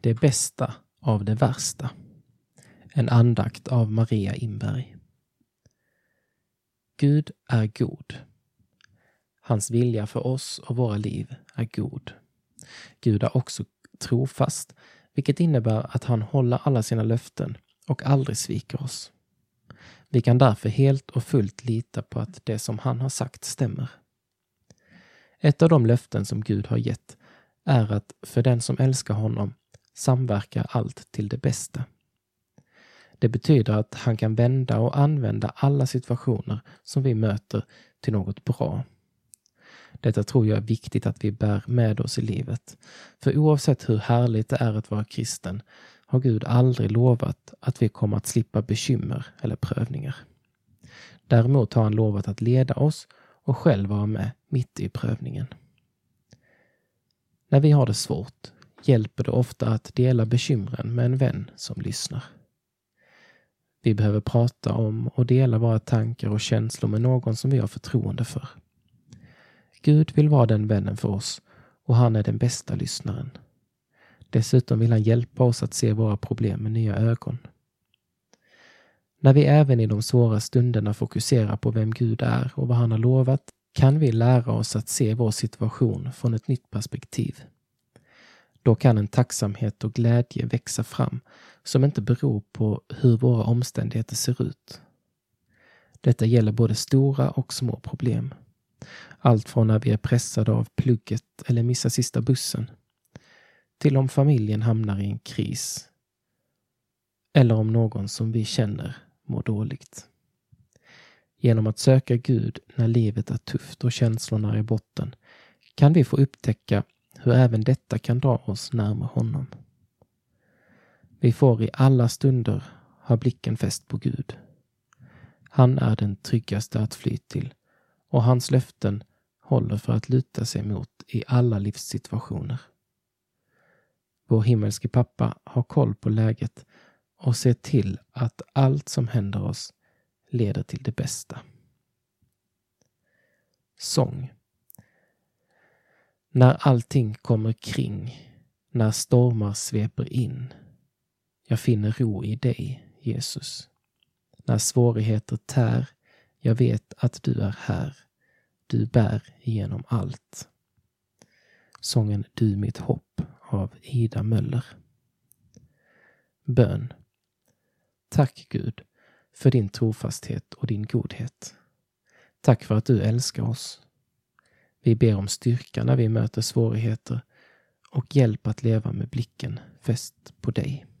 Det bästa av det värsta. En andakt av Maria Inberg. Gud är god. Hans vilja för oss och våra liv är god. Gud är också trofast, vilket innebär att han håller alla sina löften och aldrig sviker oss. Vi kan därför helt och fullt lita på att det som han har sagt stämmer. Ett av de löften som Gud har gett är att för den som älskar honom samverkar allt till det bästa. Det betyder att han kan vända och använda alla situationer som vi möter till något bra. Detta tror jag är viktigt att vi bär med oss i livet. För oavsett hur härligt det är att vara kristen har Gud aldrig lovat att vi kommer att slippa bekymmer eller prövningar. Däremot har han lovat att leda oss och själv vara med mitt i prövningen. När vi har det svårt hjälper det ofta att dela bekymren med en vän som lyssnar. Vi behöver prata om och dela våra tankar och känslor med någon som vi har förtroende för. Gud vill vara den vännen för oss och han är den bästa lyssnaren. Dessutom vill han hjälpa oss att se våra problem med nya ögon. När vi även i de svåra stunderna fokuserar på vem Gud är och vad han har lovat kan vi lära oss att se vår situation från ett nytt perspektiv. Då kan en tacksamhet och glädje växa fram som inte beror på hur våra omständigheter ser ut. Detta gäller både stora och små problem. Allt från när vi är pressade av plugget eller missar sista bussen, till om familjen hamnar i en kris eller om någon som vi känner mår dåligt. Genom att söka Gud när livet är tufft och känslorna är i botten kan vi få upptäcka hur även detta kan dra oss närmare honom. Vi får i alla stunder ha blicken fäst på Gud. Han är den tryggaste att fly till och hans löften håller för att luta sig mot i alla livssituationer. Vår himmelske pappa har koll på läget och ser till att allt som händer oss leder till det bästa. Sång. När allting kommer kring, när stormar sveper in, jag finner ro i dig, Jesus. När svårigheter tär, jag vet att du är här, du bär igenom allt. Sången Du mitt hopp av Ida Möller. Bön. Tack Gud för din trofasthet och din godhet. Tack för att du älskar oss. Vi ber om styrka när vi möter svårigheter och hjälp att leva med blicken fäst på dig.